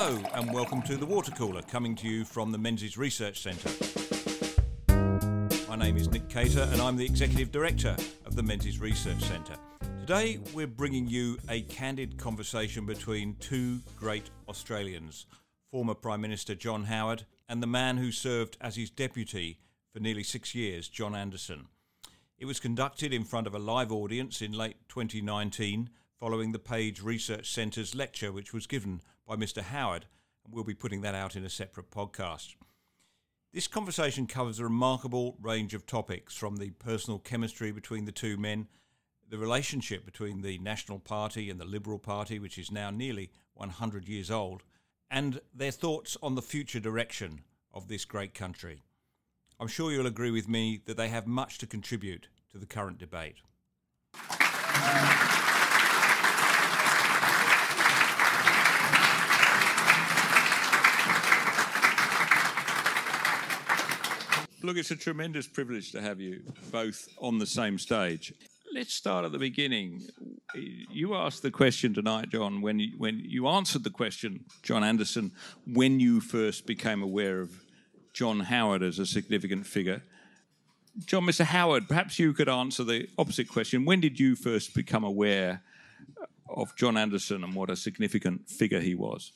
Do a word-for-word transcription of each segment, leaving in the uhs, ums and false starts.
Hello and welcome to The Water Cooler, coming to you from the Menzies Research Centre. My name is Nick Cater and I'm the Executive Director of the Menzies Research Centre. Today we're bringing you a candid conversation between two great Australians, former Prime Minister John Howard and the man who served as his deputy for nearly six years, John Anderson. It was conducted in front of a live audience in late twenty nineteen, following the Page Research Centre's lecture which was given by Mr Howard, and we'll be putting that out in a separate podcast. This conversation covers a remarkable range of topics, from the personal chemistry between the two men, the relationship between the National Party and the Liberal Party, which is now nearly one hundred years old, and their thoughts on the future direction of this great country. I'm sure you'll agree with me that they have much to contribute to the current debate. Look, it's a tremendous privilege to have you both on the same stage. Let's start at the beginning. You asked the question tonight, John, when you, when you answered the question, John Anderson, when you first became aware of John Howard as a significant figure. John, Mister Howard, perhaps you could answer the opposite question. When did you first become aware of John Anderson and what a significant figure he was?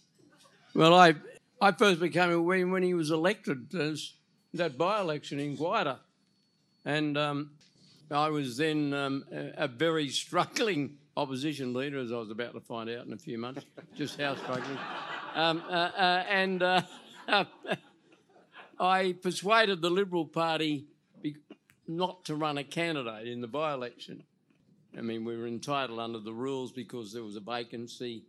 Well, I I first became aware when he was elected as that by-election in Gwydir. And um, I was then um, a, a very struggling opposition leader, as I was about to find out in a few months, just how struggling. Um, uh, uh, and uh, I persuaded the Liberal Party be- not to run a candidate in the by-election. I mean, we were entitled under the rules because there was a vacancy.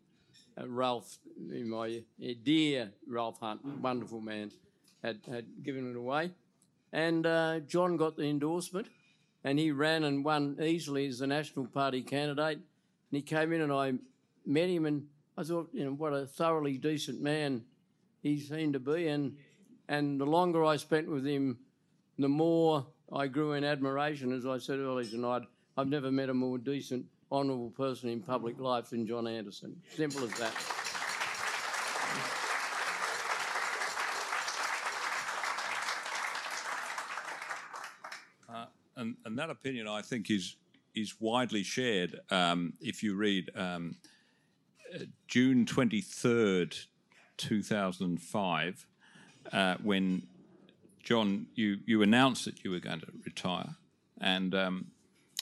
Uh, Ralph, my dear Ralph Hunt, wonderful man, Had, had given it away. And uh, John got the endorsement and he ran and won easily as the National Party candidate. And he came in and I met him and I thought, you know, what a thoroughly decent man he seemed to be. And and the longer I spent with him, the more I grew in admiration. As I said earlier tonight, I've never met a more decent, honourable person in public life than John Anderson. Simple as that. And, and that opinion, I think, is is widely shared. Um, if you read um, uh, June twenty-third, two thousand five, uh, when, John, you, you announced that you were going to retire. And um,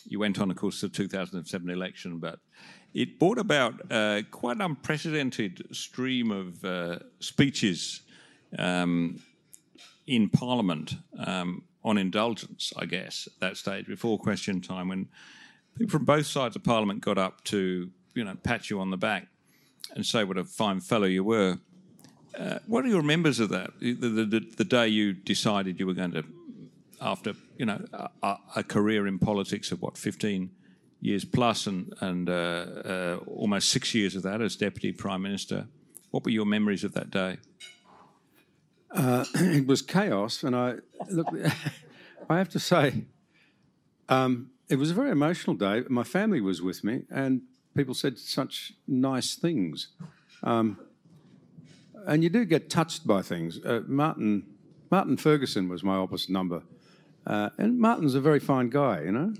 you went on, of course, the two thousand seven election. But it brought about uh, quite an unprecedented stream of uh, speeches um, in Parliament, um on indulgence, I guess, at that stage, before question time, when people from both sides of Parliament got up to, you know, pat you on the back and say what a fine fellow you were. Uh, what are your remembers of that, the, the, the, the day you decided you were going to, after, you know, a, a career in politics of, what, fifteen years plus and, and uh, uh, almost six years of that as Deputy Prime Minister? What were your memories of that day? Uh, it was chaos, and I look. I have to say, um, it was a very emotional day. My family was with me, and people said such nice things, um, and you do get touched by things. Uh, Martin Martin Ferguson was my opposite number, uh, and Martin's a very fine guy, you know.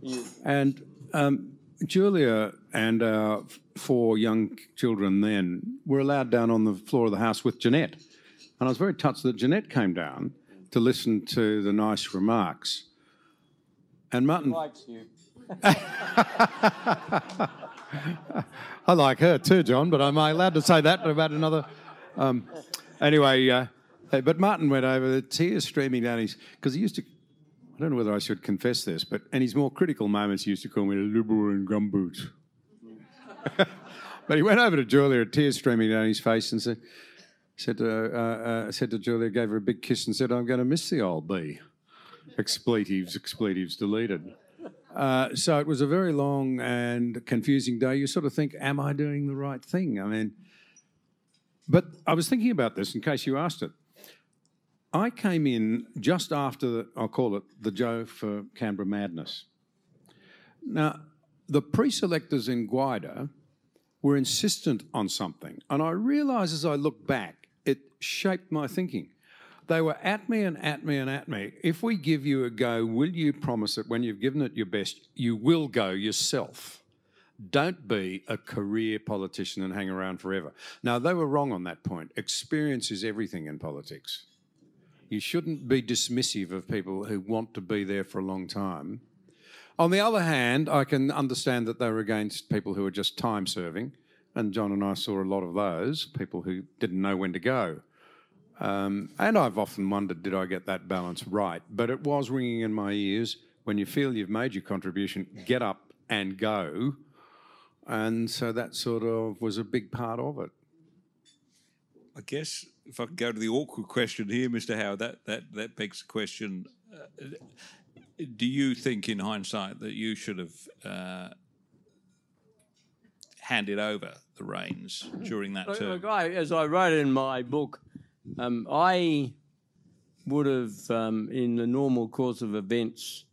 Yeah. And um, Julia and our four young children then were allowed down on the floor of the house with Jeanette. And I was very touched that Jeanette came down to listen to the nice remarks. And Martin... She likes you. I like her too, John, but am I allowed to say that about another... Um, anyway, uh, but Martin went over, the tears streaming down his... Because he used to... I don't know whether I should confess this, but in his more critical moments, he used to call me Liberal in gumboots. But he went over to Julia, tears streaming down his face, and said... Said to, uh, uh, said to Julia, gave her a big kiss and said, I'm going to miss the old bee. Expletives, expletives deleted. Uh, so it was a very long and confusing day. You sort of think, am I doing the right thing? I mean, but I was thinking about this in case you asked it. I came in just after, the, I'll call it, the Joe for Canberra madness. Now, the pre-selectors in Gwydir were insistent on something. And I realise as I look back, it shaped my thinking. They were at me and at me and at me. If we give you a go, will you promise that when you've given it your best, you will go yourself? Don't be a career politician and hang around forever. Now, they were wrong on that point. Experience is everything in politics. You shouldn't be dismissive of people who want to be there for a long time. On the other hand, I can understand that they were against people who were just time-serving, and John and I saw a lot of those, people who didn't know when to go. Um, and I've often wondered, did I get that balance right? But it was ringing in my ears. When you feel you've made your contribution, get up and go. And so that sort of was a big part of it. I guess if I can go to the awkward question here, Mister Howard, that, that, that begs the question. Uh, do you think in hindsight that you should have uh, handed over the reins during that term? Look, I, as I wrote in my book, Um, I would have, um, in the normal course of events,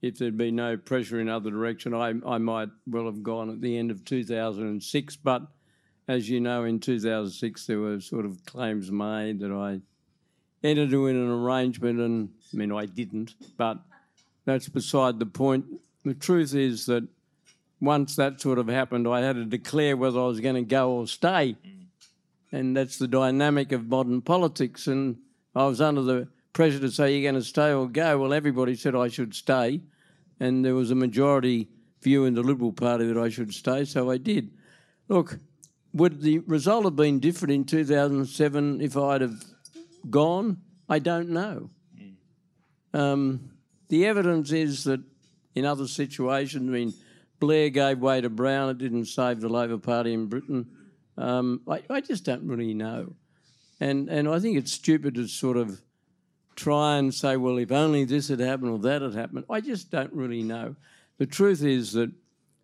if there'd been no pressure in other direction, I, I might well have gone at the end of two thousand six. But as you know, in two thousand six, there were sort of claims made that I entered into an arrangement, and I mean, I didn't, but that's beside the point. The truth is that once that sort of happened, I had to declare whether I was going to go or stay. And that's the dynamic of modern politics. And I was under the pressure to say, you're going to stay or go. Well, everybody said I should stay. And there was a majority view in the Liberal Party that I should stay, so I did. Look, would the result have been different in two thousand seven if I'd have gone? I don't know. Um, the evidence is that in other situations, I mean, Blair gave way to Brown. It didn't save the Labor Party in Britain. Um, I, I just don't really know. And and I think it's stupid to sort of try and say, well, if only this had happened or that had happened. I just don't really know. The truth is that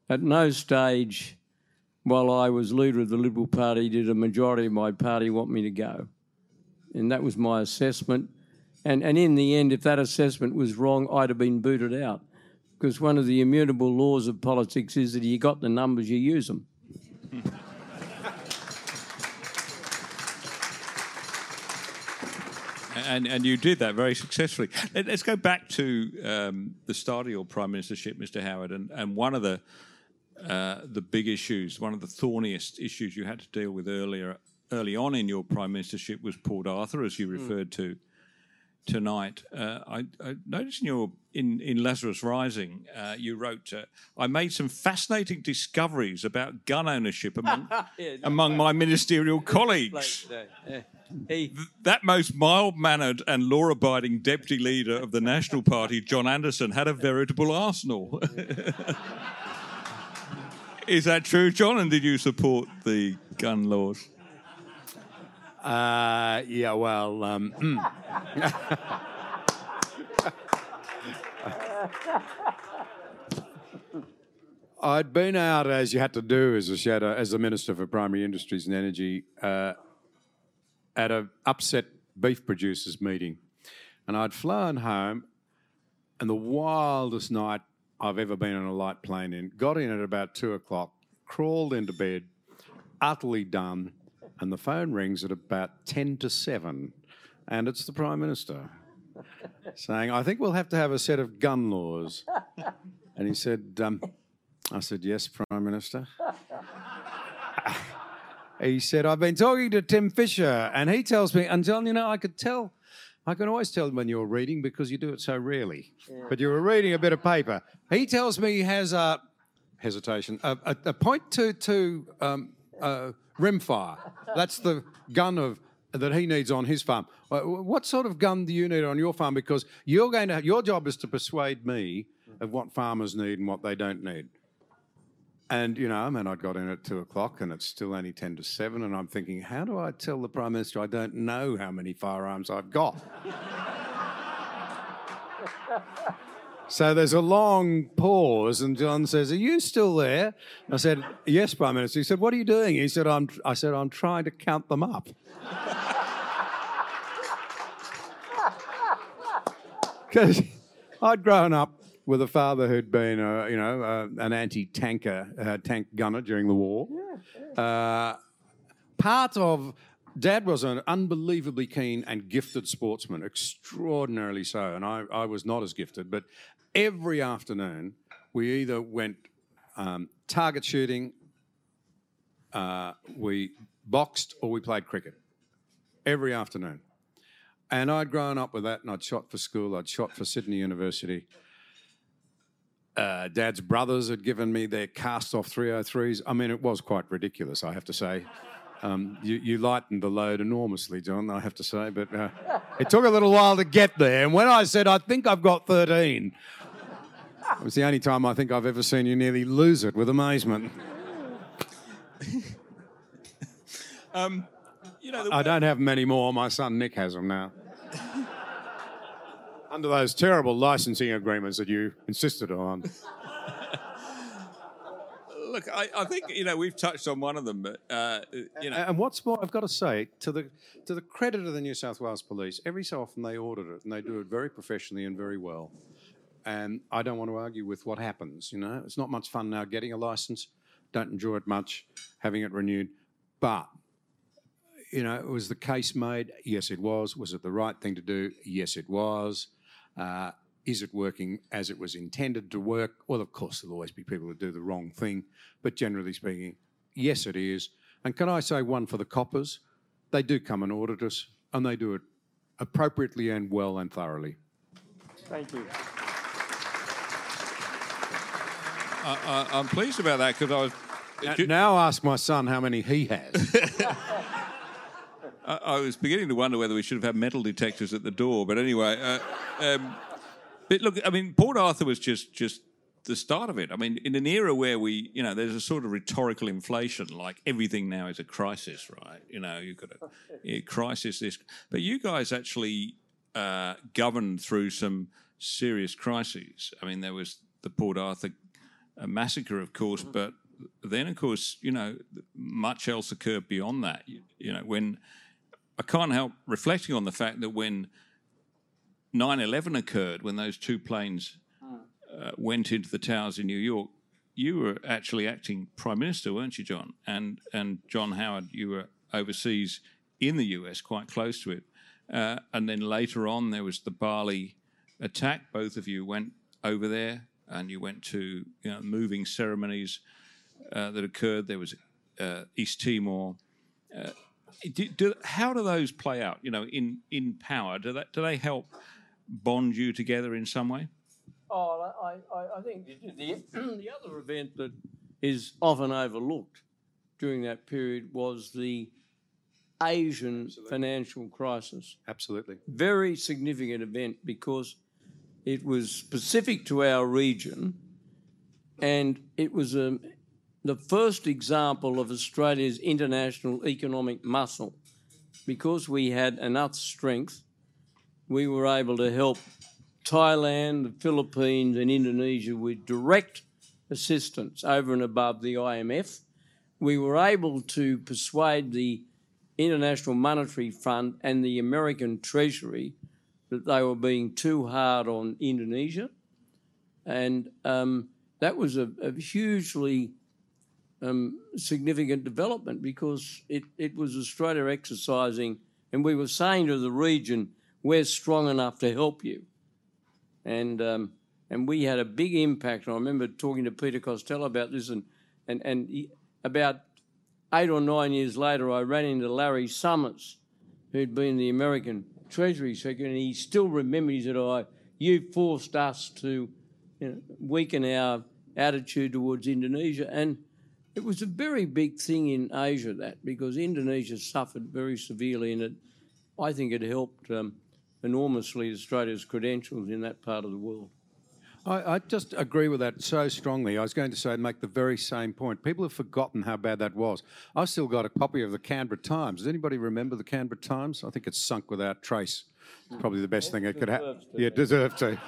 at no stage while I was leader of the Liberal Party did a majority of my party want me to go. And that was my assessment. And, and in the end, if that assessment was wrong, I'd have been booted out, because one of the immutable laws of politics is that you got the numbers, you use them. And and you did that very successfully. Let's go back to um, the start of your prime ministership, Mister Howard, and, and one of the uh, the big issues, one of the thorniest issues you had to deal with earlier, early on in your prime ministership was Port Arthur, as you referred mm. to tonight. Uh, I, I noticed in your in, in Lazarus Rising, uh, you wrote, uh, I made some fascinating discoveries about gun ownership among yeah, among my ministerial colleagues. He, that most mild-mannered and law-abiding deputy leader of the National Party, John Anderson, had a veritable arsenal. Is that true, John? And did you support the gun laws? Uh, yeah, well... Um, I'd been out, as you had to do as a shadow, as the Minister for Primary Industries and Energy... Uh, at an upset beef producers meeting. And I'd flown home, and the wildest night I've ever been on a light plane in, got in at about two o'clock, crawled into bed, utterly done, and the phone rings at about ten to seven, and it's the Prime Minister saying, I think we'll have to have a set of gun laws. And he said, um, I said, yes, Prime Minister. He said, I've been talking to Tim Fisher, and he tells me, and John, you know, I could tell, I can always tell when you're reading because you do it so rarely, yeah. But you were reading a bit of paper. He tells me he has a, hesitation, a, a, a point two two um, uh, rimfire. That's the gun of that he needs on his farm. What sort of gun do you need on your farm? Because you're going to have, your job is to persuade me of what farmers need and what they don't need. And, you know, I mean, I got in at two o'clock and it's still only ten to seven, and I'm thinking, how do I tell the Prime Minister I don't know how many firearms I've got? So there's a long pause, and John says, are you still there? And I said, yes, Prime Minister. He said, what are you doing? He said, I'm, I said, I'm trying to count them up. Because I'd grown up with a father who'd been, uh, you know, uh, an anti-tanker uh, tank gunner during the war, yeah. Uh, part of... Dad was an unbelievably keen and gifted sportsman, extraordinarily so, and I, I was not as gifted, but every afternoon we either went um, target shooting, uh, we boxed, or we played cricket. Every afternoon. And I'd grown up with that, and I'd shot for school, I'd shot for Sydney University. Uh, Dad's brothers had given me their cast-off three oh threes. I mean, it was quite ridiculous, I have to say. Um, you, you lightened the load enormously, John, I have to say, but uh, it took a little while to get there. And when I said, I think I've got thirteen, it was the only time I think I've ever seen you nearly lose it with amazement. um, you know, the I don't have many more. My son Nick has them now. Under those terrible licensing agreements that you insisted on. Look, I, I think, you know, we've touched on one of them, but, uh, you know... And what's more, I've got to say, to the to the credit of the New South Wales Police, every so often they audit it, and they do it very professionally and very well. And I don't want to argue with what happens, you know. It's not much fun now getting a licence, don't enjoy it much, having it renewed. But, you know, was the case made? Yes, it was. Was it the right thing to do? Yes, it was. Uh Is it working as it was intended to work? Well, of course, there'll always be people who do the wrong thing. But generally speaking, yes, it is. And can I say one for the coppers? They do come and audit us, and they do it appropriately and well and thoroughly. Thank you. I, I, I'm pleased about that because I was... Now, you... now ask my son how many he has. I, I was beginning to wonder whether we should have had metal detectors at the door. But anyway... Uh, um, But look, I mean, Port Arthur was just, just the start of it. I mean, in an era where we, you know, there's a sort of rhetorical inflation, like everything now is a crisis, right? You know, you've got a, a crisis, this. But you guys actually uh, governed through some serious crises. I mean, there was the Port Arthur massacre, of course, but then, of course, you know, much else occurred beyond that. You, you know, when I can't help reflecting on the fact that when nine eleven occurred, when those two planes uh, went into the towers in New York, you were actually acting Prime Minister, weren't you, John? And and John Howard, you were overseas in the U S, quite close to it. Uh, and then later on, there was the Bali attack. Both of you went over there and you went to, you know, moving ceremonies uh, that occurred. There was uh, East Timor. Uh, do, do, how do those play out, you know, in, in power? Do that, do they help bond you together in some way? Oh, I, I, I think the, the other event that is often overlooked during that period was the Asian Absolutely. Financial crisis. Absolutely. Very significant event because it was specific to our region, and it was a, the first example of Australia's international economic muscle. Because we had enough strength, we were able to help Thailand, the Philippines and Indonesia with direct assistance over and above the I M F. We were able to persuade the International Monetary Fund and the American Treasury that they were being too hard on Indonesia. And um, that was a, a hugely um, significant development because it, it was Australia exercising, and we were saying to the region, we're strong enough to help you. And um, and we had a big impact. I remember talking to Peter Costello about this, and, and, and he, about eight or nine years later, I ran into Larry Summers, who'd been the American Treasury Secretary, and he still remembered, he said, oh, you forced us to, you know, weaken our attitude towards Indonesia. And it was a very big thing in Asia, that, because Indonesia suffered very severely, and it, I think it helped... Um, enormously Australia's credentials in that part of the world. I, I just agree with that so strongly. I was going to say, make the very same point. People have forgotten how bad that was. I've still got a copy of the Canberra Times. Does anybody remember the Canberra Times? I think it's sunk without trace. It's probably the best thing it could happen. Yeah, it deserved to.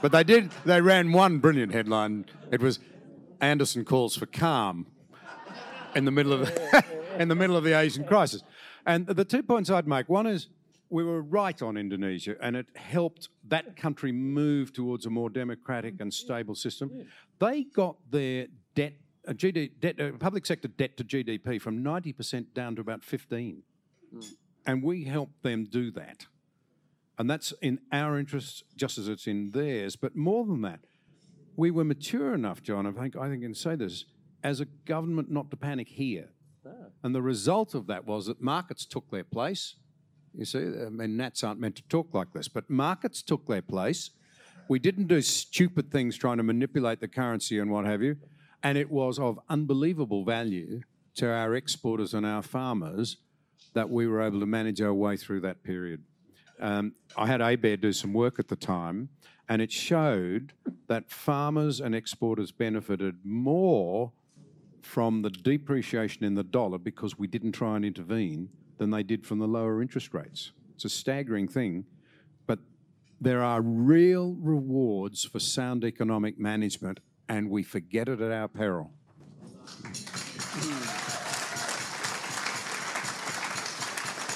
But they did, they ran one brilliant headline. It was, Anderson calls for calm in the middle of the, in the middle of the Asian crisis. And the two points I'd make, one is, we were right on Indonesia, and it helped that country move towards a more democratic and stable system. They got their debt a G D debt, a public sector debt to G D P from ninety percent down to about fifteen. Mm. And we helped them do that. And that's in our interests just as it's in theirs. But more than that, we were mature enough, John, I think I think I can say this, as a government not to panic here. Oh. And the result of that was that markets took their place. You see, I mean, Nats aren't meant to talk like this, but markets took their place. We didn't do stupid things trying to manipulate the currency and what have you. And it was of unbelievable value to our exporters and our farmers that we were able to manage our way through that period. Um, I had ABARE do some work at the time, and it showed that farmers and exporters benefited more from the depreciation in the dollar because we didn't try and intervene than they did from the lower interest rates. It's a staggering thing, but there are real rewards for sound economic management, and we forget it at our peril.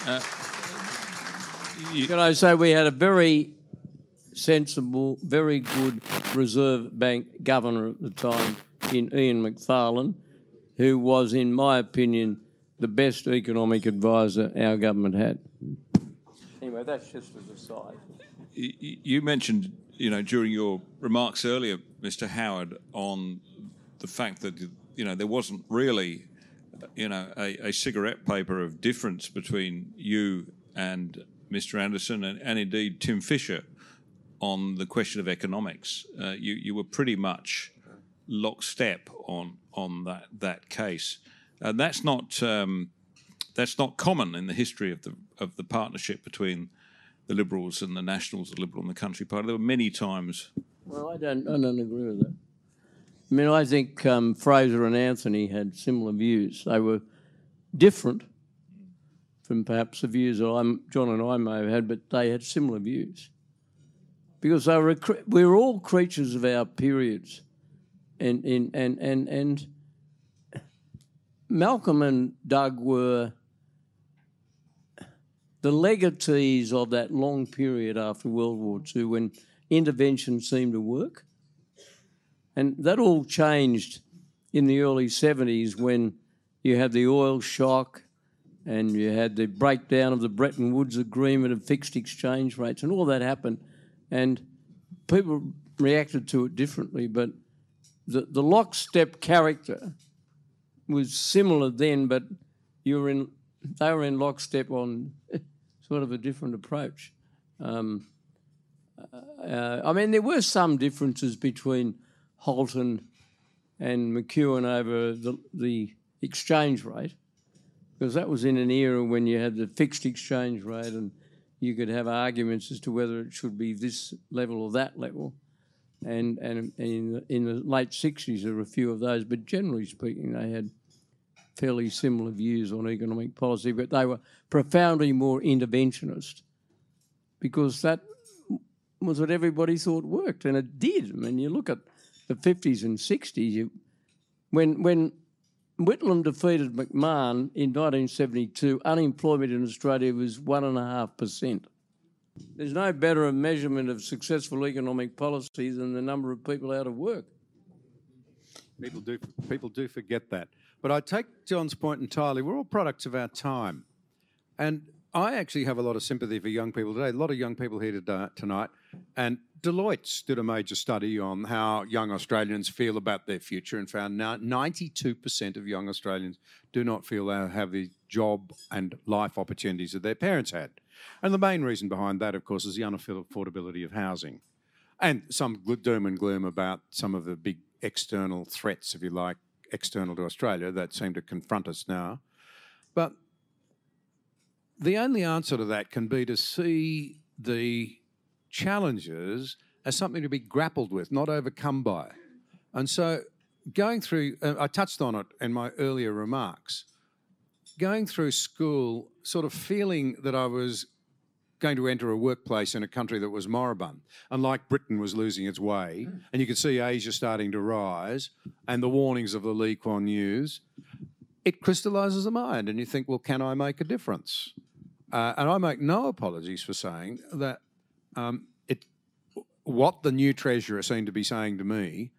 Uh, you, Can I say we had a very sensible, very good Reserve Bank governor at the time in Ian McFarlane, who was, in my opinion, the best economic advisor our government had. Anyway, that's just as a side. You mentioned, you know, during your remarks earlier, Mister Howard, on the fact that, you know, there wasn't really, you know, a, a cigarette paper of difference between you and Mister Anderson and, and indeed Tim Fisher on the question of economics. Uh, you, you were pretty much lockstep on on that that case. And that's not um, that's not common in the history of the of the partnership between the Liberals and the Nationals, the Liberal and the Country Party. There were many times. Well, I don't I don't agree with that. I mean, I think um, Fraser and Anthony had similar views. They were different from perhaps the views that I'm, John and I may have had, but they had similar views because they were a, we were all creatures of our periods, and and and and. and Malcolm and Doug were the legatees of that long period after World War Two when intervention seemed to work. And that all changed in the early seventies when you had the oil shock and you had the breakdown of the Bretton Woods Agreement of fixed exchange rates, and all that happened. And people reacted to it differently, but the, the lockstep character was similar then, but you were in, they were in lockstep on sort of a different approach. Um, uh, I mean, there were some differences between Holton and McEwen over the, the exchange rate, because that was in an era when you had the fixed exchange rate and you could have arguments as to whether it should be this level or that level. And, and in, in the late sixties there were a few of those, but generally speaking they had fairly similar views on economic policy, but they were profoundly more interventionist because that was what everybody thought worked, and it did. I mean, you look at the fifties and sixties, you, when, when Whitlam defeated McMahon in nineteen seventy-two, unemployment in Australia was one point five percent. There's no better measurement of successful economic policy than the number of people out of work. People do, people do forget that. But I take John's point entirely. We're all products of our time. And I actually have a lot of sympathy for young people today. A lot of young people here today, tonight. And Deloitte's did a major study on how young Australians feel about their future and found now ninety-two percent of young Australians do not feel they have the job and life opportunities that their parents had. And the main reason behind that, of course, is the unaffordability of housing and some doom and gloom about some of the big external threats, if you like, external to Australia that seem to confront us now. But the only answer to that can be to see the challenges as something to be grappled with, not overcome by. And so going through, uh, I touched on it in my earlier remarks, going through school, sort of feeling that I was going to enter a workplace in a country that was moribund, and like Britain was losing its way, and you could see Asia starting to rise, and the warnings of the Lee Kuan Yews, it crystallises the mind, and you think, well, can I make a difference? Uh, and I make no apologies for saying that um, it, what the new Treasurer seemed to be saying to me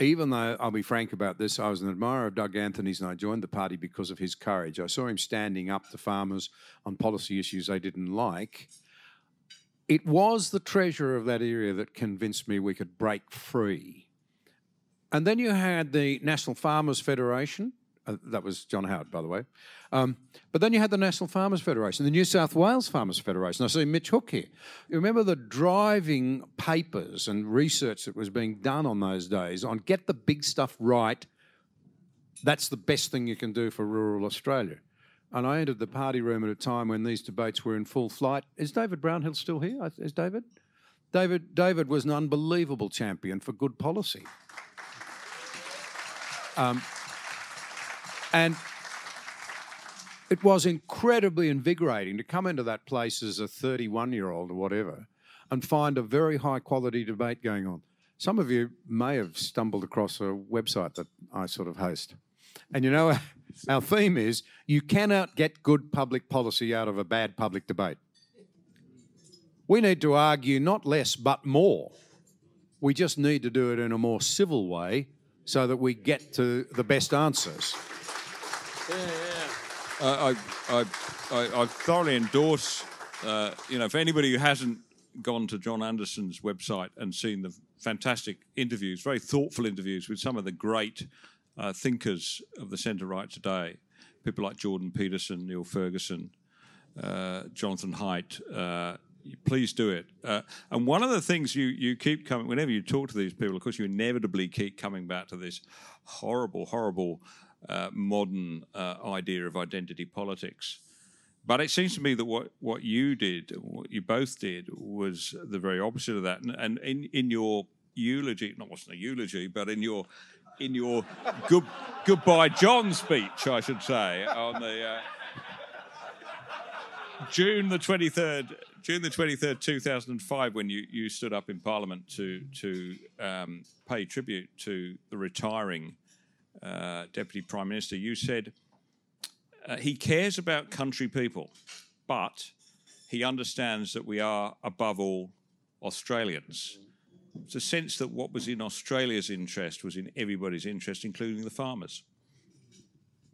even though, I'll be frank about this, I was an admirer of Doug Anthony's and I joined the party because of his courage. I saw him standing up to farmers on policy issues they didn't like. It was the treasurer of that area that convinced me we could break free. And then you had the National Farmers Federation. Uh, that was John Howard, by the way. Um, but then you had the National Farmers Federation, the New South Wales Farmers Federation. I see Mitch Hook here. You remember the driving papers and research that was being done on those days on get the big stuff right, that's the best thing you can do for rural Australia. And I entered the party room at a time when these debates were in full flight. Is David Brownhill still here? Is David? David, David was an unbelievable champion for good policy. Um, and it was incredibly invigorating to come into that place as a thirty-one-year-old or whatever and find a very high-quality debate going on. Some of you may have stumbled across a website that I sort of host. And, you know, our theme is you cannot get good public policy out of a bad public debate. We need to argue not less but more. We just need to do it in a more civil way so that we get to the best answers. Yeah, yeah. Uh, I, I, I, I thoroughly endorse, uh, you know, if anybody who hasn't gone to John Anderson's website and seen the fantastic interviews, very thoughtful interviews with some of the great uh, thinkers of the centre-right today, people like Jordan Peterson, Neil Ferguson, uh, Jonathan Haidt, uh, please do it. Uh, and one of the things you, you keep coming... Whenever you talk to these people, of course, you inevitably keep coming back to this horrible, horrible uh, modern uh, idea of identity politics. But it seems to me that what, what you did, what you both did, was the very opposite of that. And, and in, in your eulogy... Not wasn't a eulogy, but in your in your good, goodbye John speech, I should say, on the... Uh, June the twenty-third... June the twenty-third, two thousand five, when you, you stood up in Parliament to to um, pay tribute to the retiring uh, Deputy Prime Minister, you said, uh, he cares about country people, but he understands that we are, above all, Australians. It's a sense that what was in Australia's interest was in everybody's interest, including the farmers.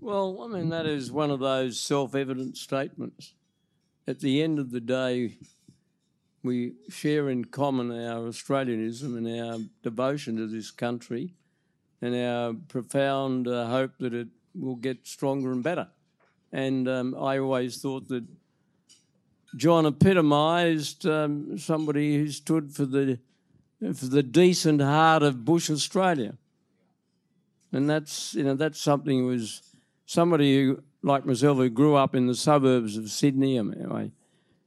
Well, I mean, that is one of those self-evident statements. At the end of the day, we share in common our Australianism and our devotion to this country and our profound uh, hope that it will get stronger and better. And um, I always thought that John epitomised um, somebody who stood for the, for the decent heart of bush Australia. And that's, you know, that's something that was somebody who... like myself, who grew up in the suburbs of Sydney. I mean, my,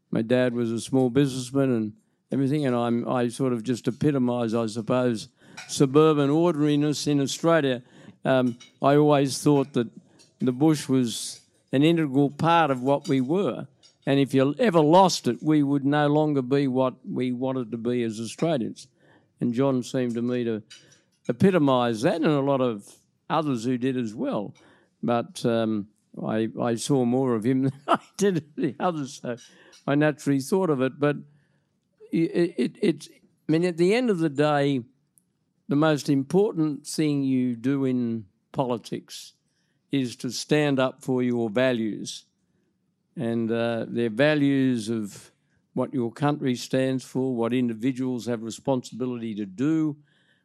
my dad was a small businessman and everything, and I'm, I sort of just epitomise, I suppose, suburban ordinariness in Australia. Um, I always thought that the bush was an integral part of what we were, and if you ever lost it, we would no longer be what we wanted to be as Australians. And John seemed to me to epitomise that, and a lot of others who did as well. But... Um, I, I saw more of him than I did the others, so I naturally thought of it. But it, it, it's, I mean, at the end of the day, the most important thing you do in politics is to stand up for your values. And uh, their values of what your country stands for, what individuals have responsibility to do,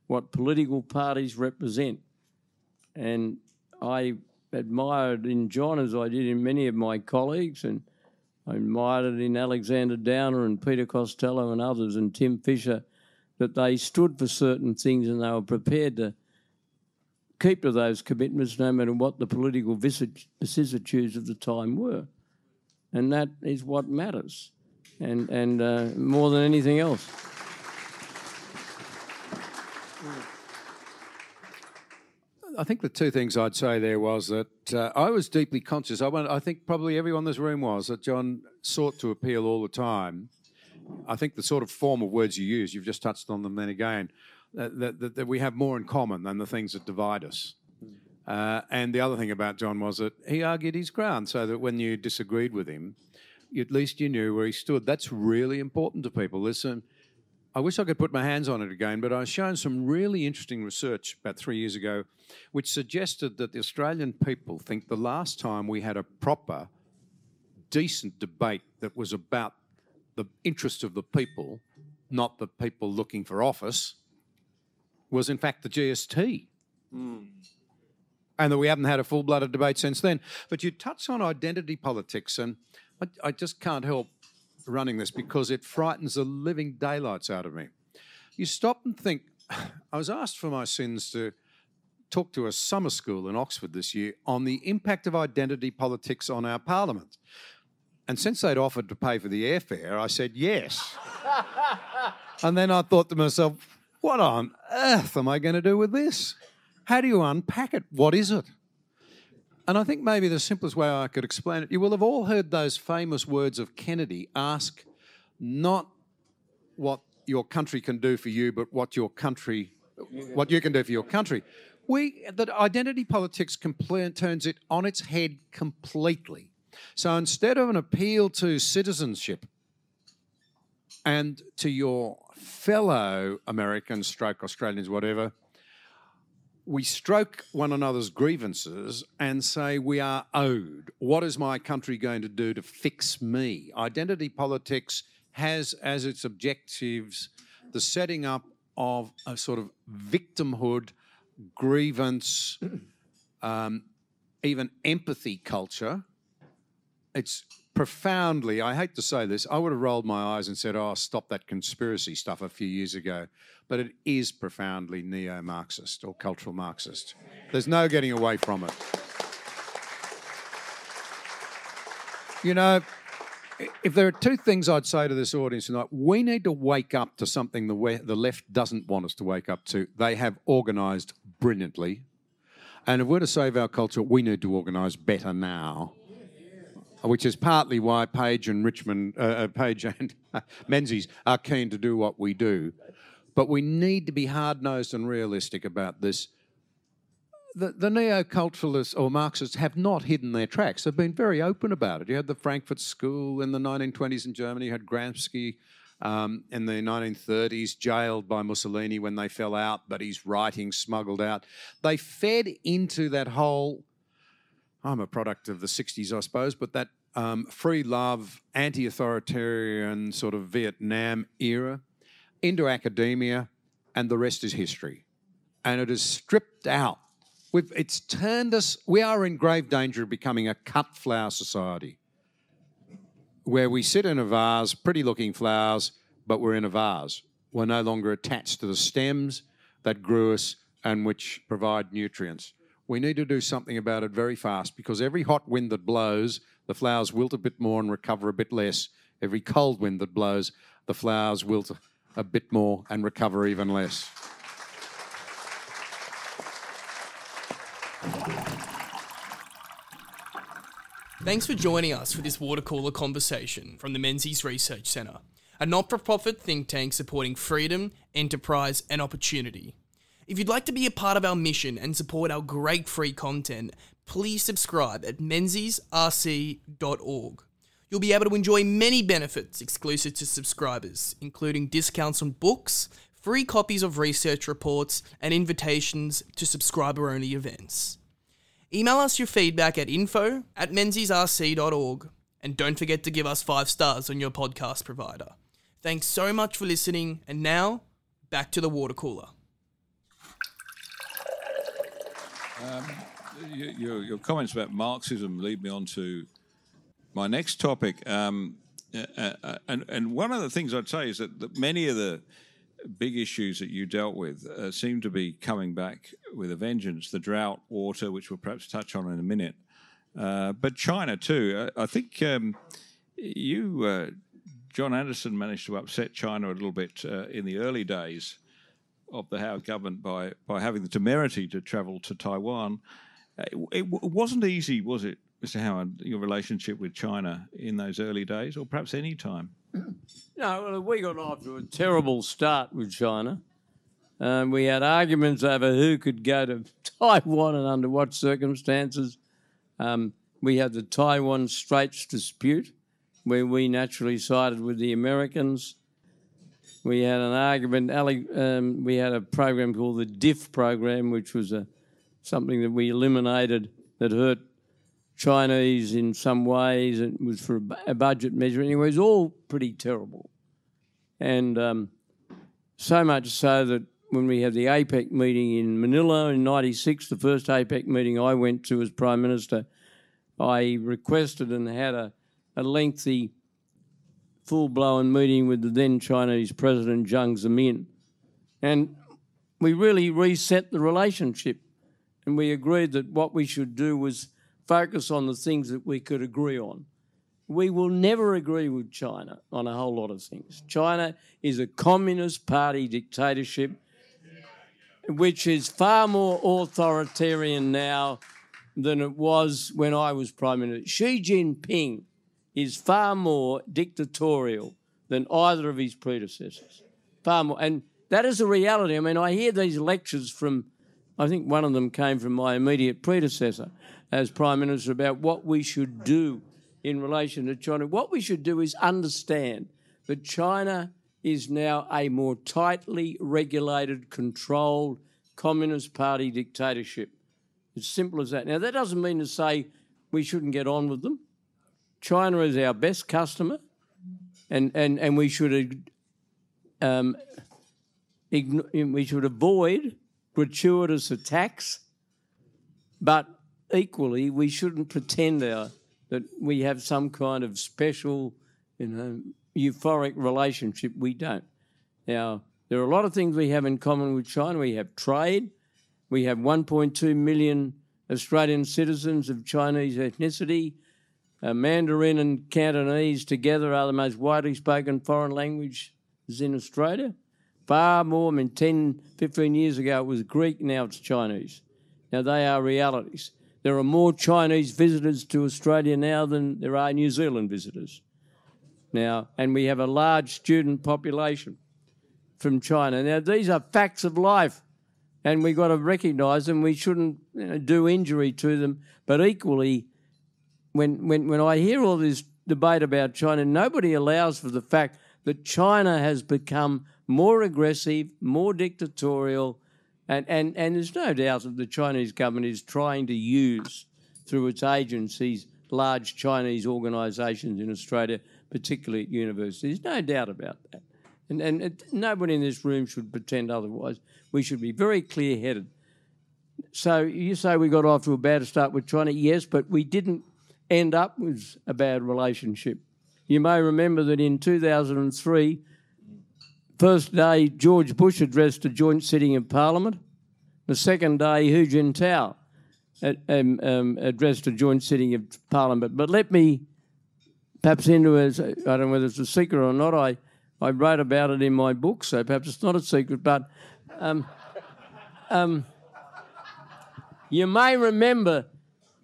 what political parties represent. And I... admired in John, as I did in many of my colleagues, and I admired it in Alexander Downer and Peter Costello and others and Tim Fisher, that they stood for certain things and they were prepared to keep to those commitments no matter what the political vicissitudes of the time were. And that is what matters, and, and uh, more than anything else. I think the two things I'd say there was that uh, I was deeply conscious, I, went, I think probably everyone in this room was, that John sought to appeal all the time. I think the sort of form of words you use, you've just touched on them then again, that, that, that we have more in common than the things that divide us. Uh, and the other thing about John was that he argued his ground so that when you disagreed with him, at least you knew where he stood. That's really important to people. Listen, I wish I could put my hands on it again, but I was shown some really interesting research about three years ago which suggested that the Australian people think the last time we had a proper, decent debate that was about the interest of the people, not the people looking for office, was in fact the G S T. Mm. And that we haven't had a full-blooded debate since then. But you touched on identity politics, and I, I just can't help running this because it frightens the living daylights out of me. You stop and think. I was asked for my sins to talk to a summer school in Oxford this year on the impact of identity politics on our parliament. And since they'd offered to pay for the airfare, I said yes. And then I thought to myself, what on earth am I going to do with this? How do you unpack it? What is it? And I think maybe the simplest way I could explain it, you will have all heard those famous words of Kennedy, ask not what your country can do for you, but what your country, what you can do for your country. We, that identity politics compl- turns it on its head completely. So instead of an appeal to citizenship and to your fellow Americans, stroke Australians, whatever, we stroke one another's grievances and say we are owed. What is my country going to do to fix me? Identity politics has as its objectives the setting up of a sort of victimhood, grievance, um, even empathy culture. It's profoundly, I hate to say this, I would have rolled my eyes and said, oh, stop that conspiracy stuff a few years ago. But it is profoundly neo-Marxist or cultural Marxist. There's no getting away from it. You know, if there are two things I'd say to this audience tonight, we need to wake up to something the, we- the left doesn't want us to wake up to. They have organised brilliantly. And if we're to save our culture, we need to organise better now. Which is partly why Page and Richmond, uh, Page and Menzies are keen to do what we do. But we need to be hard-nosed and realistic about this. The, the neoculturalists or Marxists have not hidden their tracks. They've been very open about it. You had the Frankfurt School in the nineteen twenties in Germany. You had Gramsci um, in the nineteen thirties, jailed by Mussolini when they fell out, but his writing smuggled out. They fed into that whole... I'm a product of the sixties, I suppose, but that um, free love, anti-authoritarian sort of Vietnam era into academia, and the rest is history. And it is stripped out. We've, it's turned us... We are in grave danger of becoming a cut flower society where we sit in a vase, pretty-looking flowers, but we're in a vase. We're no longer attached to the stems that grew us and which provide nutrients. We need to do something about it very fast because every hot wind that blows, the flowers wilt a bit more and recover a bit less. Every cold wind that blows, the flowers wilt a bit more and recover even less. Thanks for joining us for this water cooler conversation from the Menzies Research Centre, a not-for-profit think tank supporting freedom, enterprise and opportunity. If you'd like to be a part of our mission and support our great free content, please subscribe at menzies r c dot org. You'll be able to enjoy many benefits exclusive to subscribers, including discounts on books, free copies of research reports, and invitations to subscriber-only events. Email us your feedback at info at menzies r c dot org, and don't forget to give us five stars on your podcast provider. Thanks so much for listening, and now, back to the water cooler. Um, you, your, your comments about Marxism lead me on to my next topic. Um, uh, uh, and, and one of the things I'd say is that the, many of the big issues that you dealt with uh, seem to be coming back with a vengeance. The drought, water, which we'll perhaps touch on in a minute. Uh, but China too. I, I think um, you, uh, John Anderson, managed to upset China a little bit uh, in the early days of the Howard government by, by having the temerity to travel to Taiwan. It, it wasn't easy, was it, Mister Howard, your relationship with China in those early days, or perhaps any time? No, well, we got off to a terrible start with China. Um, we had arguments over who could go to Taiwan and under what circumstances. Um, we had the Taiwan Straits dispute, where we naturally sided with the Americans. we had an argument. Ali, um, we had a program called the D I F program, which was a, something that we eliminated that hurt Chinese in some ways. It was for a budget measure. Anyway, it was all pretty terrible. And um, so much so that when we had the APEC meeting in Manila in ninety-six, the first APEC meeting I went to as Prime Minister, I requested and had a, a lengthy full-blown meeting with the then Chinese President Jiang Zemin. And we really reset the relationship. And we agreed that what we should do was focus on the things that we could agree on. We will never agree with China on a whole lot of things. China is a Communist Party dictatorship, which is far more authoritarian now than it was when I was Prime Minister. Xi Jinping is far more dictatorial than either of his predecessors. Far more. And that is a reality. I mean, I hear these lectures from, I think one of them came from my immediate predecessor as Prime Minister about what we should do in relation to China. What we should do is understand that China is now a more tightly regulated, controlled Communist Party dictatorship. It's simple as that. Now, that doesn't mean to say we shouldn't get on with them. China is our best customer, and, and, and we should um, ign- we should avoid gratuitous attacks, but equally we shouldn't pretend our, that we have some kind of special, you know, euphoric relationship. We don't. Now, there are a lot of things we have in common with China. We have trade. We have one point two million Australian citizens of Chinese ethnicity. Uh, Mandarin and Cantonese together are the most widely spoken foreign languages in Australia. Far more, I mean, ten, fifteen years ago it was Greek, now it's Chinese. Now they are realities. There are more Chinese visitors to Australia now than there are New Zealand visitors. Now, and we have a large student population from China. Now these are facts of life, and we've got to recognise them. We shouldn't, you know, do injury to them, but equally, When, when when I hear all this debate about China, nobody allows for the fact that China has become more aggressive, more dictatorial, and, and, and there's no doubt that the Chinese government is trying to use, through its agencies, large Chinese organisations in Australia, particularly at universities. No doubt about that. And, and it, nobody in this room should pretend otherwise. We should be very clear-headed. So you say we got off to a bad start with China. Yes, but we didn't end up with a bad relationship. You may remember that in two thousand three, first day George Bush addressed a joint sitting of Parliament. The second day Hu Jintao um, um, addressed a joint sitting of Parliament. But let me, perhaps into a, I don't know whether it's a secret or not, I, I wrote about it in my book, so perhaps it's not a secret, but um, um, you may remember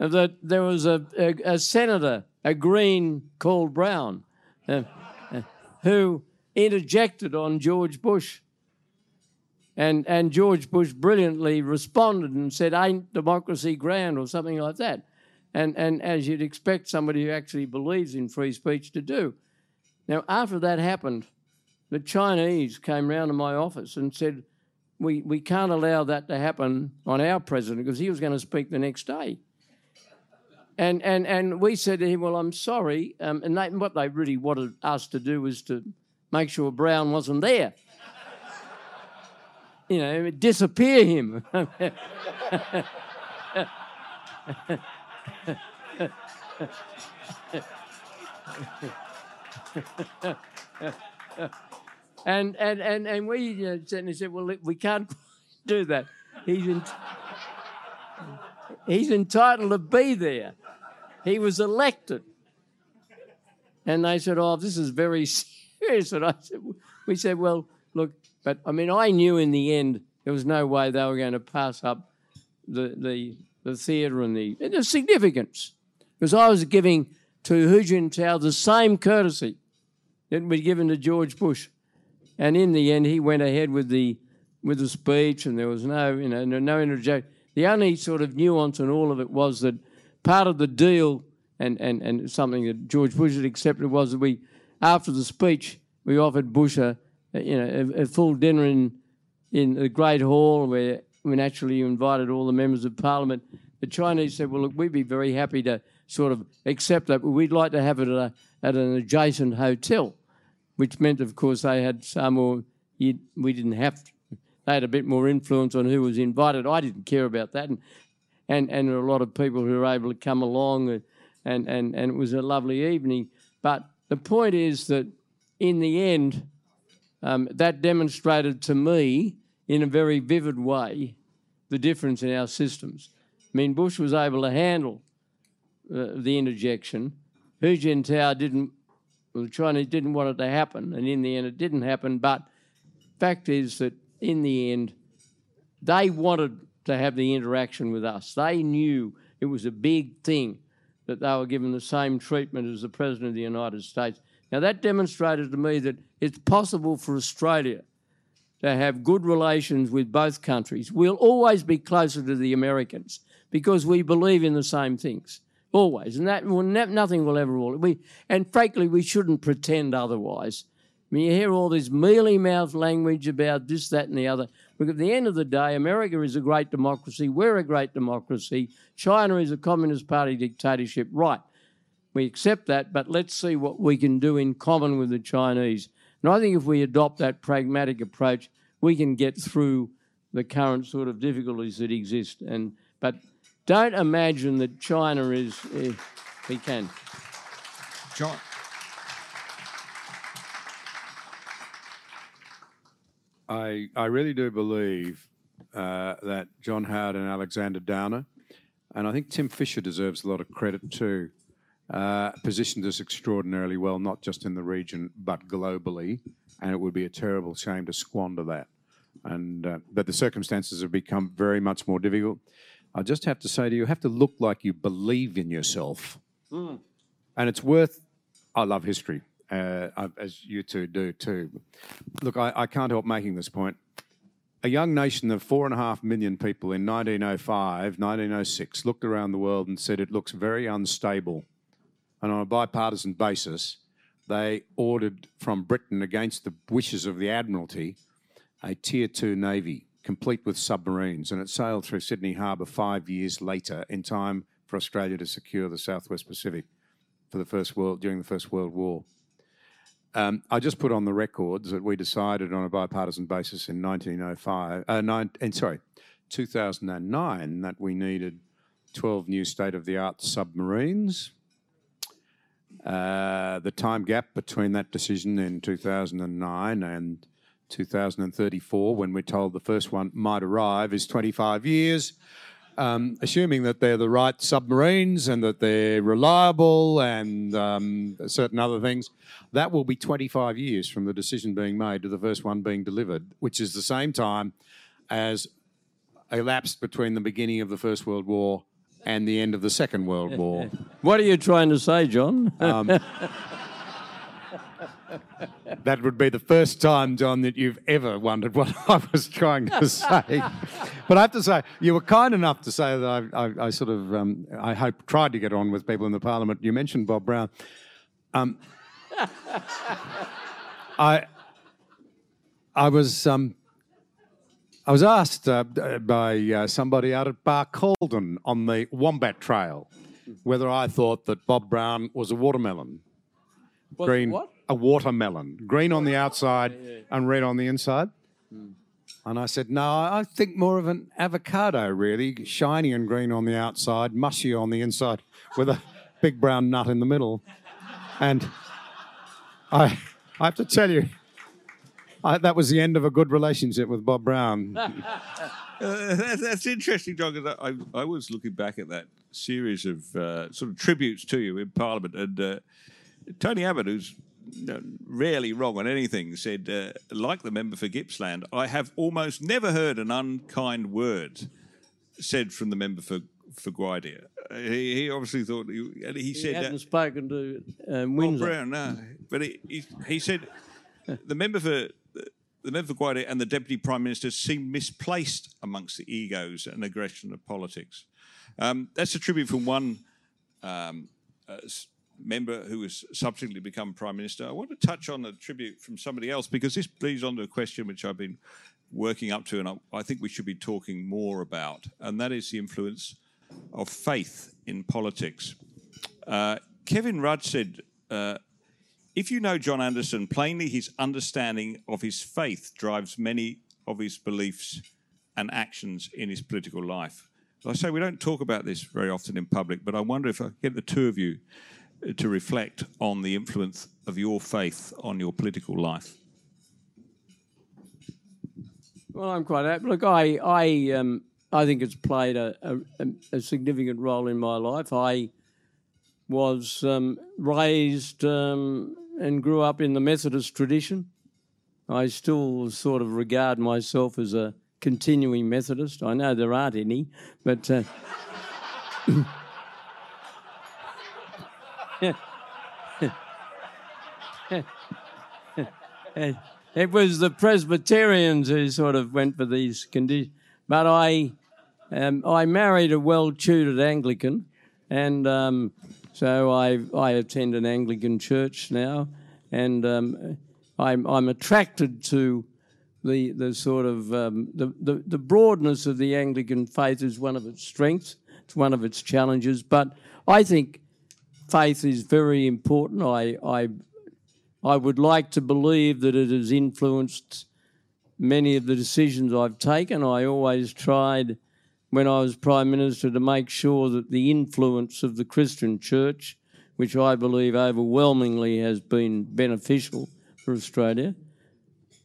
that there was a, a, a senator, a Green called Brown, uh, uh, who interjected on George Bush. And and George Bush brilliantly responded and said, "Ain't democracy grand," or something like that. And, and as you'd expect somebody who actually believes in free speech to do. Now, after that happened, the Chinese came round to my office and said, we, we can't allow that to happen on our president, because he was going to speak the next day. And, and and we said to him, "Well, I'm sorry." Um, and they, what they really wanted us to do was to make sure Brown wasn't there. You know, disappear him. and, and and and we you know, certainly said, "Well, we can't do that. He's in." He's entitled to be there. He was elected. And they said, "Oh, this is very serious." And I said, we said, "Well, look," but I mean, I knew in the end there was no way they were going to pass up the the, the theatre and the, and the significance, because I was giving to Hu Jintao the same courtesy that we'd given to George Bush. And in the end, he went ahead with the with the speech, and there was no you know no, no interjection. The only sort of nuance in all of it was that part of the deal, and, and, and something that George Bush had accepted, was that we, after the speech, we offered Bush a, you know, a, a full dinner in in the Great Hall, where when actually you invited all the members of Parliament. The Chinese said, well, look, we'd be very happy to sort of accept that, but we'd like to have it at, a, at an adjacent hotel, which meant, of course, they had some more, you, we didn't have to. They had a bit more influence on who was invited. I didn't care about that. And and, and a lot of people who were able to come along, and, and, and, and it was a lovely evening. But the point is that in the end, um, that demonstrated to me in a very vivid way the difference in our systems. I mean, Bush was able to handle uh, the interjection. Hu Jintao didn't, well, the Chinese didn't want it to happen, and in the end it didn't happen. But fact is that in the end they wanted to have the interaction with us. They knew it was a big thing that they were given the same treatment as the President of the United States. Now, that demonstrated to me that it's possible for Australia to have good relations with both countries. We'll always be closer to the Americans, because we believe in the same things, always. And that will ne- nothing will ever rule it. We, and frankly, we shouldn't pretend otherwise. I mean, you hear all this mealy-mouthed language about this, that and the other. Because at the end of the day, America is a great democracy. We're a great democracy. China is a Communist Party dictatorship. Right, we accept that, but let's see what we can do in common with the Chinese. And I think if we adopt that pragmatic approach, we can get through the current sort of difficulties that exist. And but... Don't imagine that China is... Uh, we can. John. I, I really do believe uh, that John Howard and Alexander Downer, and I think Tim Fisher deserves a lot of credit too, uh, positioned us extraordinarily well, not just in the region, but globally, and it would be a terrible shame to squander that. And uh, but the circumstances have become very much more difficult. I just have to say to you, you have to look like you believe in yourself. Mm. And it's worth... I love history, uh, as you two do too. Look, I, I can't help making this point. A young nation of four and a half million people in nineteen oh five, nineteen oh six looked around the world and said it looks very unstable. And on a bipartisan basis, they ordered from Britain, against the wishes of the Admiralty, a Tier two Navy, complete with submarines, and it sailed through Sydney Harbour five years later in time for Australia to secure the Southwest Pacific for the First World during the First World War. Um, I just put on the records that we decided on a bipartisan basis in nineteen oh five, uh, nine, and sorry, two thousand nine that we needed twelve new state-of-the-art submarines. Uh, the time gap between that decision in two thousand nine and two thousand thirty-four, when we're told the first one might arrive, is twenty-five years, um, assuming that they're the right submarines and that they're reliable and um, certain other things. That will be twenty-five years from the decision being made to the first one being delivered, which is the same time as elapsed between the beginning of the First World War and the end of the Second World War. What are you trying to say, John? Um, That would be the first time, John, that you've ever wondered what I was trying to say. But I have to say, you were kind enough to say that I, I, I sort of, um, I hope, tried to get on with people in the Parliament. You mentioned Bob Brown. Um, I, I was, um, I was asked uh, by uh, somebody out at Bar Colden on the Wombat Trail whether I thought that Bob Brown was a watermelon. What, green. What? A watermelon, green on the outside yeah, yeah. and red on the inside. Mm. And I said, no, I think more of an avocado, really, shiny and green on the outside, mushy on the inside, with a big brown nut in the middle. And I, I have to tell you, I, that was the end of a good relationship with Bob Brown. uh, that's, that's interesting, John, because I, I, I was looking back at that series of uh, sort of tributes to you in Parliament, and uh, Tony Abbott, who's no, rarely wrong on anything, said, uh, like the member for Gippsland, I have almost never heard an unkind word said from the member for, for Gwydir. Uh, he, he obviously thought... He, he, he said hadn't uh, spoken to um, Windsor. Bob Brown, no. But he, he, he said the member for... The member for Gwydir and the Deputy Prime Minister seem misplaced amongst the egos and aggression of politics. Um, that's a tribute from one um, uh, member who has subsequently become Prime Minister. I want to touch on a tribute from somebody else, because this leads on to a question which I've been working up to, and I, I think we should be talking more about, and that is the influence of faith in politics. Uh, Kevin Rudd said, uh, if you know John Anderson plainly, his understanding of his faith drives many of his beliefs and actions in his political life. As I say, we don't talk about this very often in public, but I wonder if I get the two of you to reflect on the influence of your faith on your political life. Well, I'm quite happy. Look, I I, um, I think it's played a, a, a significant role in my life. I was um, raised um, and grew up in the Methodist tradition. I still sort of regard myself as a continuing Methodist. I know there aren't any, but... Uh, it was the Presbyterians who sort of went for these conditions. But I um, I married a well-tutored Anglican, and um, so I I attend an Anglican church now, and um, I'm, I'm attracted to the the sort of... Um, the, the, the broadness of the Anglican faith is one of its strengths. It's one of its challenges. But I think faith is very important. I... I I would like to believe that it has influenced many of the decisions I've taken. I always tried, when I was Prime Minister, to make sure that the influence of the Christian Church, which I believe overwhelmingly has been beneficial for Australia,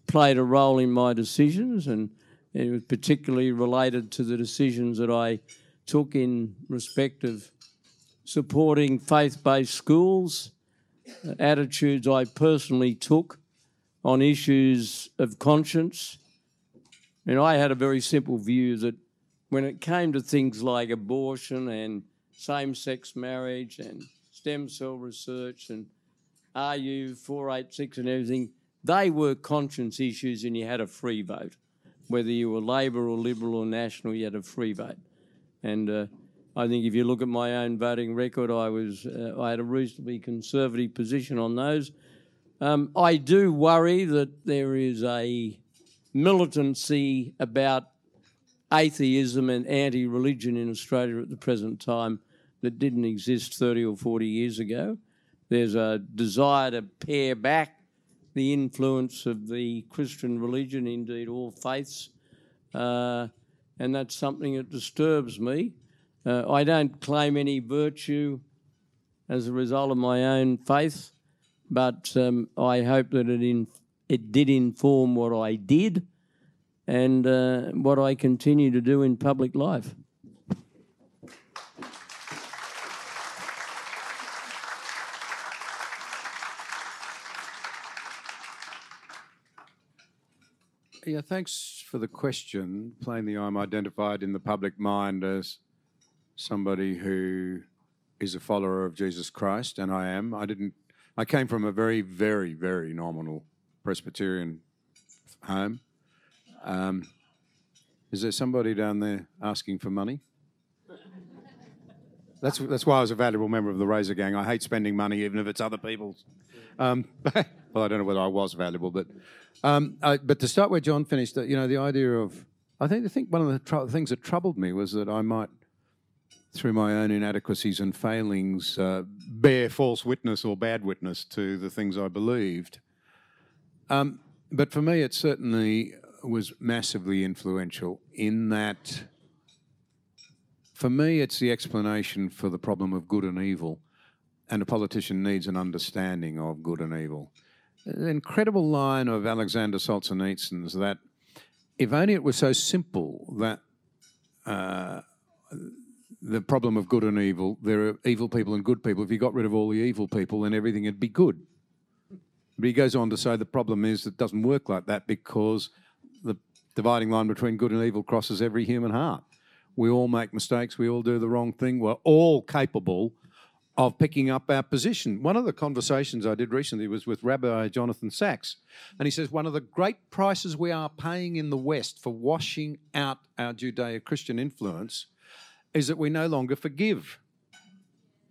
played a role in my decisions, and it was particularly related to the decisions that I took in respect of supporting faith-based schools, attitudes I personally took on issues of conscience. And I had a very simple view that when it came to things like abortion and same-sex marriage and stem cell research and R U four eighty-six and everything, they were conscience issues, and you had a free vote. Whether you were Labor or Liberal or National, you had a free vote. And uh, I think if you look at my own voting record, I was uh, I had a reasonably conservative position on those. Um, I do worry that there is a militancy about atheism and anti-religion in Australia at the present time that didn't exist thirty or forty years ago. There's a desire to pare back the influence of the Christian religion, indeed all faiths, uh, and that's something that disturbs me. Uh, I don't claim any virtue as a result of my own faith, but um, I hope that it in, it did inform what I did and uh, what I continue to do in public life. Yeah, thanks for the question. Plainly, I'm identified in the public mind as somebody who is a follower of Jesus Christ, and I am. I didn't. I came from a very, very, very nominal Presbyterian home. Um, is there somebody down there asking for money? That's that's why I was a valuable member of the Razor Gang. I hate spending money, even if it's other people's. Um, well, I don't know whether I was valuable, but um, I, but to start where John finished, you know, the idea of I think I think one of the tr- things that troubled me was that I might, through my own inadequacies and failings, uh, bear false witness or bad witness to the things I believed. Um, but for me, it certainly was massively influential in that, for me, it's the explanation for the problem of good and evil, and a politician needs an understanding of good and evil. An incredible line of Alexander Solzhenitsyn's that if only it were so simple that... Uh, the problem of good and evil, there are evil people and good people. If you got rid of all the evil people and everything, it'd be good. But he goes on to say the problem is that it doesn't work like that, because the dividing line between good and evil crosses every human heart. We all make mistakes. We all do the wrong thing. We're all capable of picking up our position. One of the conversations I did recently was with Rabbi Jonathan Sachs, and he says one of the great prices we are paying in the West for washing out our Judeo-Christian influence is that we no longer forgive.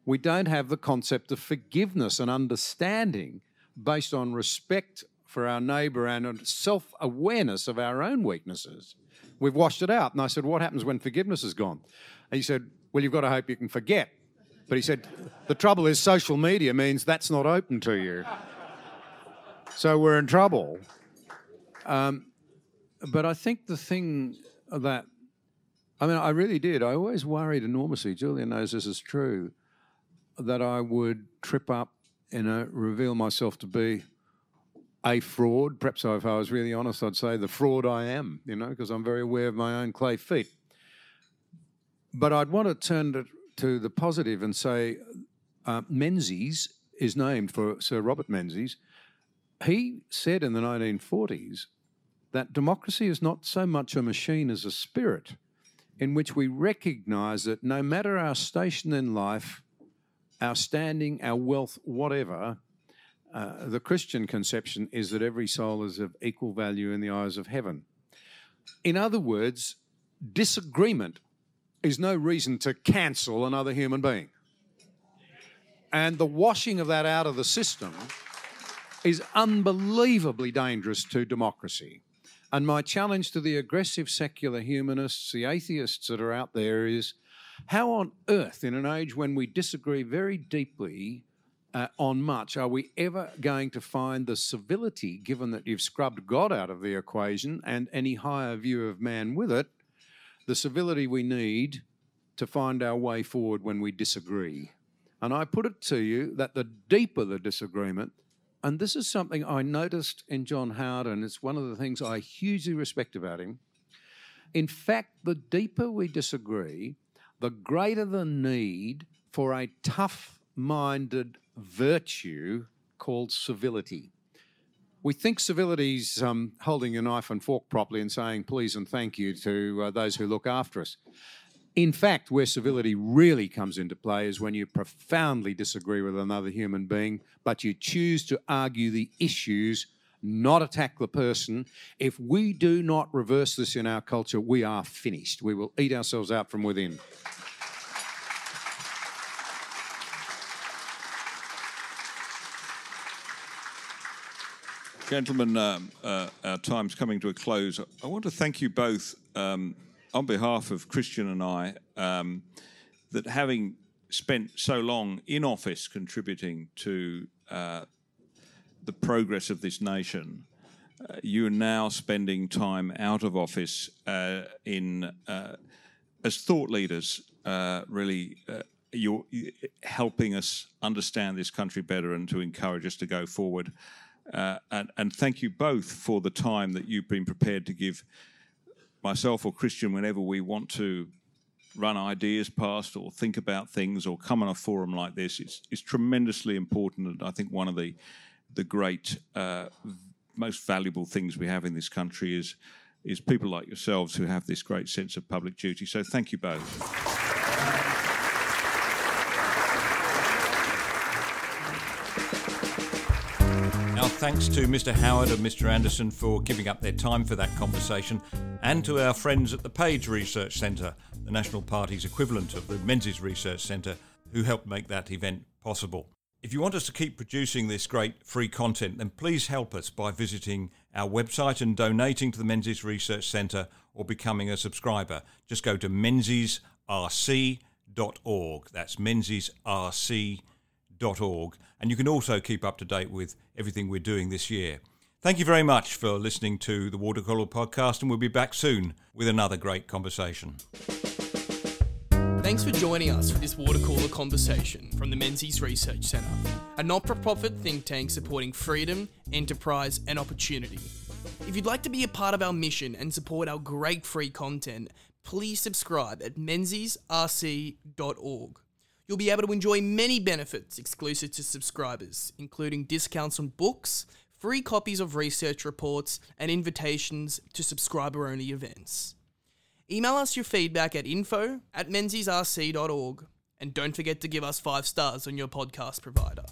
We don't have the concept of forgiveness and understanding based on respect for our neighbour and self-awareness of our own weaknesses. We've washed it out. And I said, what happens when forgiveness is gone? And he said, well, you've got to hope you can forget. But he said, the trouble is social media means that's not open to you. So we're in trouble. Um, but I think the thing that... I mean, I really did. I always worried enormously, Julian knows this is true, that I would trip up and uh, reveal myself to be a fraud. Perhaps if I was really honest, I'd say the fraud I am, you know, because I'm very aware of my own clay feet. But I'd want to turn to, to the positive and say uh, Menzies is named for Sir Robert Menzies. He said in the nineteen forties that democracy is not so much a machine as a spirit, in which we recognise that no matter our station in life, our standing, our wealth, whatever, uh, the Christian conception is that every soul is of equal value in the eyes of heaven. In other words, disagreement is no reason to cancel another human being. And the washing of that out of the system is unbelievably dangerous to democracy. And my challenge to the aggressive secular humanists, the atheists that are out there is, how on earth, in an age when we disagree very deeply uh, on much, are we ever going to find the civility, given that you've scrubbed God out of the equation and any higher view of man with it, the civility we need to find our way forward when we disagree? And I put it to you that the deeper the disagreement, and this is something I noticed in John Howard, and it's one of the things I hugely respect about him. In fact, the deeper we disagree, the greater the need for a tough-minded virtue called civility. We think civility is um, holding your knife and fork properly and saying please and thank you to uh, those who look after us. In fact, where civility really comes into play is when you profoundly disagree with another human being, but you choose to argue the issues, not attack the person. If we do not reverse this in our culture, we are finished. We will eat ourselves out from within. Gentlemen, um, uh, our time's coming to a close. I want to thank you both... Um, on behalf of Christian and I, um, that having spent so long in office contributing to uh, the progress of this nation, uh, you are now spending time out of office uh, in uh, as thought leaders, uh, really uh, you're helping us understand this country better and to encourage us to go forward. Uh, and, and thank you both for the time that you've been prepared to give myself or Christian whenever we want to run ideas past or think about things or come on a forum like this. It's, it's tremendously important, and I think one of the the great, uh, most valuable things we have in this country is is people like yourselves who have this great sense of public duty. So thank you both. Our thanks to Mr Howard and Mr Anderson for giving up their time for that conversation, and to our friends at the Page Research Centre, the National Party's equivalent of the Menzies Research Centre, who helped make that event possible. If you want us to keep producing this great free content, then please help us by visiting our website and donating to the Menzies Research Centre or becoming a subscriber. Just go to menzies r c dot org. That's menzies r c dot org. And you can also keep up to date with everything we're doing this year. Thank you very much for listening to the Watercolor Podcast, and we'll be back soon with another great conversation. Thanks for joining us for this Watercolor Conversation from the Menzies Research Centre, a not-for-profit think tank supporting freedom, enterprise and opportunity. If you'd like to be a part of our mission and support our great free content, please subscribe at menzies r c dot org. You'll be able to enjoy many benefits exclusive to subscribers, including discounts on books, free copies of research reports, and invitations to subscriber-only events. Email us your feedback at info at menzies r c dot org, and don't forget to give us five stars on your podcast provider.